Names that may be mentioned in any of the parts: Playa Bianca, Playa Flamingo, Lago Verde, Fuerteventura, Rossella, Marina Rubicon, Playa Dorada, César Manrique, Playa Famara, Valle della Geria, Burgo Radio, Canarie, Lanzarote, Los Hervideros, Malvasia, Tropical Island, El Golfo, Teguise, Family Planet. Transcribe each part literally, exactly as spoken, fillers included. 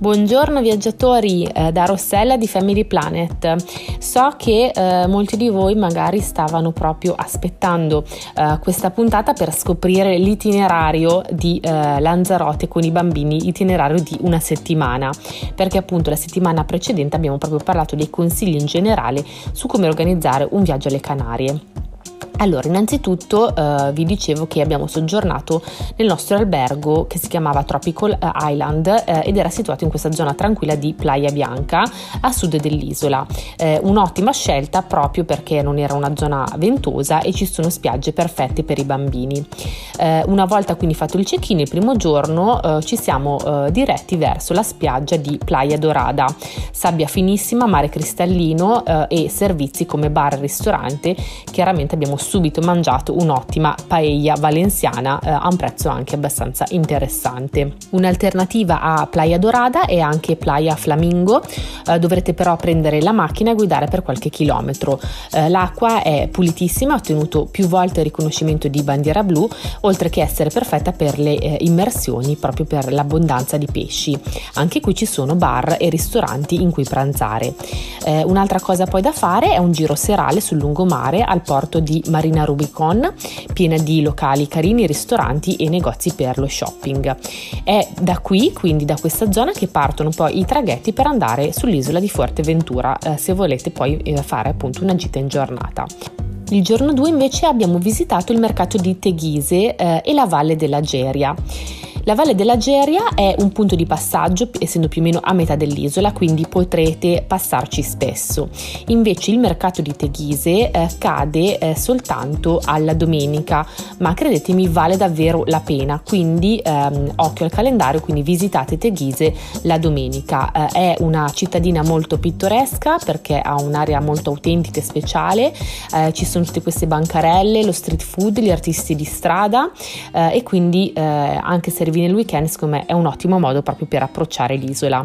Buongiorno viaggiatori eh, da Rossella di Family Planet. So che eh, molti di voi magari stavano proprio aspettando eh, questa puntata per scoprire l'itinerario di eh, Lanzarote con i bambini, itinerario di una settimana, perché appunto la settimana precedente abbiamo proprio parlato dei consigli in generale su come organizzare un viaggio alle Canarie. Allora, innanzitutto eh, vi dicevo che abbiamo soggiornato nel nostro albergo che si chiamava Tropical Island eh, ed era situato in questa zona tranquilla di Playa Bianca a sud dell'isola. Eh, un'ottima scelta proprio perché non era una zona ventosa e ci sono spiagge perfette per i bambini. Eh, una volta quindi fatto il check-in il primo giorno eh, ci siamo eh, diretti verso la spiaggia di Playa Dorada, sabbia finissima, mare cristallino eh, e servizi come bar e ristorante. Chiaramente abbiamo subito mangiato un'ottima paella valenziana eh, a un prezzo anche abbastanza interessante. Un'alternativa a Playa Dorada è anche Playa Flamingo, eh, dovrete però prendere la macchina e guidare per qualche chilometro. Eh, l'acqua è pulitissima, ha ottenuto più volte il riconoscimento di bandiera blu, oltre che essere perfetta per le eh, immersioni proprio per l'abbondanza di pesci. Anche qui ci sono bar e ristoranti in cui pranzare. Eh, un'altra cosa poi da fare è un giro serale sul lungomare al porto di Marina Rubicon, piena di locali carini, ristoranti e negozi per lo shopping. È da qui, quindi da questa zona, che partono poi i traghetti per andare sull'isola di Fuerteventura eh, se volete poi eh, fare appunto una gita in giornata. Il giorno due invece abbiamo visitato il mercato di Teguise eh, e la Valle della Geria. La Valle della Geria è un punto di passaggio, essendo più o meno a metà dell'isola, quindi potrete passarci spesso. Invece il mercato di Teguise eh, cade eh, soltanto alla domenica, ma credetemi vale davvero la pena, quindi ehm, occhio al calendario, quindi visitate Teguise la domenica. Eh, è una cittadina molto pittoresca perché ha un'area molto autentica e speciale, eh, ci sono tutte queste bancarelle, lo street food, gli artisti di strada eh, e quindi eh, anche servizi nel weekend, secondo me è un ottimo modo proprio per approcciare l'isola.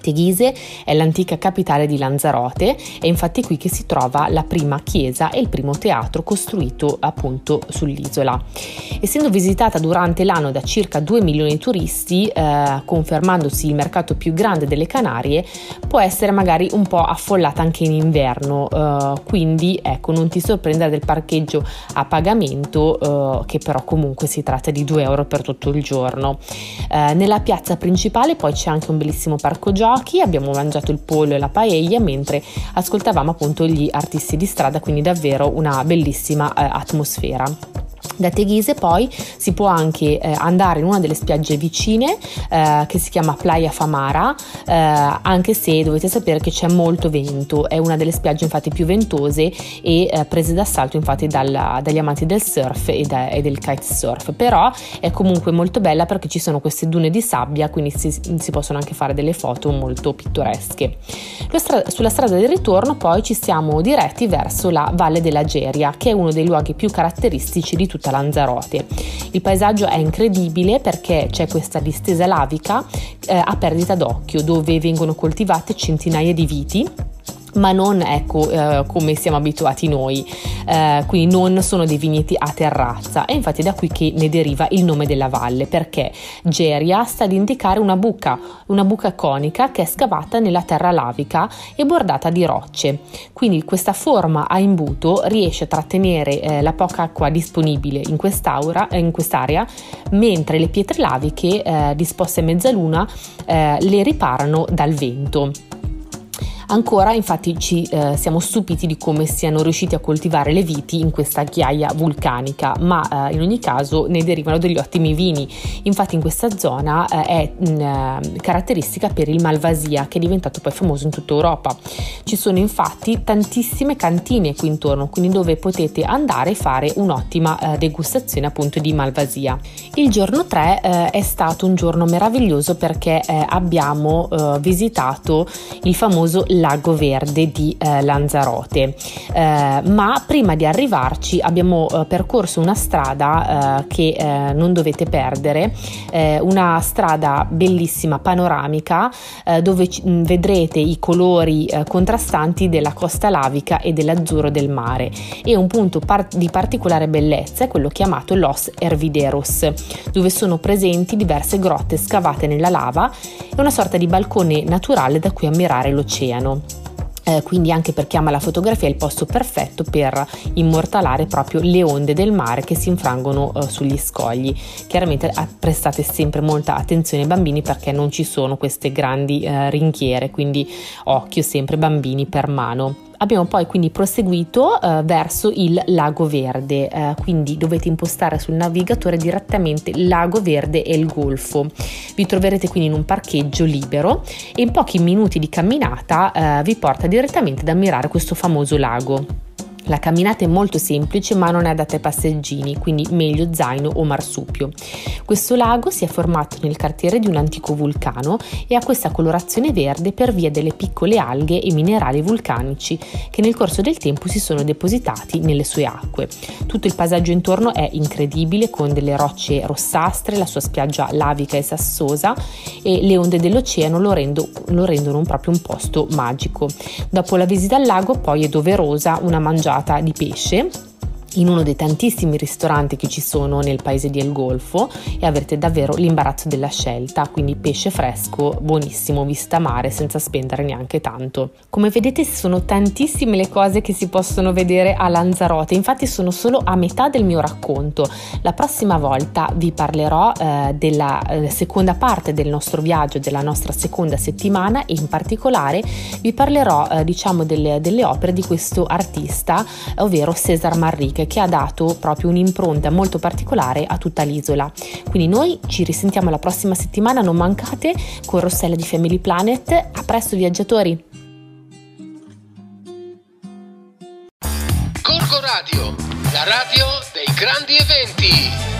Teguise è l'antica capitale di Lanzarote, è infatti qui che si trova la prima chiesa e il primo teatro costruito appunto sull'isola. Essendo visitata durante l'anno da circa due milioni di turisti, eh, confermandosi il mercato più grande delle Canarie, può essere magari un po' affollata anche in inverno, eh, quindi ecco non ti sorprendere del parcheggio a pagamento, eh, che però comunque si tratta di due euro per tutto il giorno. Eh, nella piazza principale poi c'è anche un bellissimo parco giochi. Abbiamo mangiato il pollo e la paella mentre ascoltavamo appunto gli artisti di strada, quindi davvero una bellissima eh, atmosfera. Da Teguise poi si può anche eh, andare in una delle spiagge vicine eh, che si chiama Playa Famara, eh, anche se dovete sapere che c'è molto vento, è una delle spiagge infatti più ventose e eh, prese d'assalto infatti dalla, dagli amanti del surf e, da, e del kitesurf, però è comunque molto bella perché ci sono queste dune di sabbia, quindi si, si possono anche fare delle foto molto pittoresche. Stra- sulla strada del ritorno poi ci siamo diretti verso la Valle della Geria, che è uno dei luoghi più caratteristici di tutto Lanzarote. Il paesaggio è incredibile perché c'è questa distesa lavica eh, a perdita d'occhio dove vengono coltivate centinaia di viti, ma non ecco eh, come siamo abituati noi, eh, quindi non sono dei vigneti a terrazza, e infatti è da qui che ne deriva il nome della valle, perché Geria sta ad indicare una buca, una buca conica che è scavata nella terra lavica e bordata di rocce, quindi questa forma a imbuto riesce a trattenere eh, la poca acqua disponibile in quest'aura, eh, in quest'area, mentre le pietre laviche eh, disposte a mezzaluna eh, le riparano dal vento. Ancora infatti ci eh, siamo stupiti di come siano riusciti a coltivare le viti in questa ghiaia vulcanica, ma eh, in ogni caso ne derivano degli ottimi vini. Infatti in questa zona eh, è mh, caratteristica per il Malvasia, che è diventato poi famoso in tutta Europa. Ci sono infatti tantissime cantine qui intorno, quindi dove potete andare e fare un'ottima eh, degustazione appunto di Malvasia. Il giorno tre eh, è stato un giorno meraviglioso perché eh, abbiamo eh, visitato il famoso Lago Verde di eh, Lanzarote, eh, ma prima di arrivarci abbiamo eh, percorso una strada eh, che eh, non dovete perdere, eh, una strada bellissima, panoramica, eh, dove c- vedrete i colori eh, contrastanti della costa lavica e dell'azzurro del mare, e un punto par- di particolare bellezza è quello chiamato Los Hervideros, dove sono presenti diverse grotte scavate nella lava e una sorta di balcone naturale da cui ammirare l'oceano. Eh, quindi anche per chi ama la fotografia è il posto perfetto per immortalare proprio le onde del mare che si infrangono eh, sugli scogli. Chiaramente prestate sempre molta attenzione ai bambini, perché non ci sono queste grandi eh, rinchiere, quindi occhio sempre, bambini per mano. Abbiamo poi quindi proseguito eh, verso il Lago Verde, eh, quindi dovete impostare sul navigatore direttamente Lago Verde e El Golfo. Vi troverete quindi in un parcheggio libero e in pochi minuti di camminata eh, vi porta direttamente ad ammirare questo famoso lago. La camminata è molto semplice, ma non è adatta ai passeggini, quindi meglio zaino o marsupio. Questo lago si è formato nel quartiere di un antico vulcano e ha questa colorazione verde per via delle piccole alghe e minerali vulcanici che nel corso del tempo si sono depositati nelle sue acque. Tutto il paesaggio intorno è incredibile, con delle rocce rossastre, la sua spiaggia lavica e sassosa, e le onde dell'oceano lo, rendo, lo rendono proprio un posto magico. Dopo la visita al lago poi è doverosa una mangiata di pesce in uno dei tantissimi ristoranti che ci sono nel paese di El Golfo, e avrete davvero l'imbarazzo della scelta, quindi pesce fresco, buonissimo, vista mare, senza spendere neanche tanto. Come vedete sono tantissime le cose che si possono vedere a Lanzarote, infatti sono solo a metà del mio racconto. La prossima volta vi parlerò eh, della eh, seconda parte del nostro viaggio, della nostra seconda settimana, e in particolare vi parlerò eh, diciamo delle, delle opere di questo artista, ovvero César Manrique, che ha dato proprio un'impronta molto particolare a tutta l'isola. Quindi noi ci risentiamo la prossima settimana, non mancate, con Rossella di Family Planet. A presto, viaggiatori! Burgo Radio, la radio dei grandi eventi.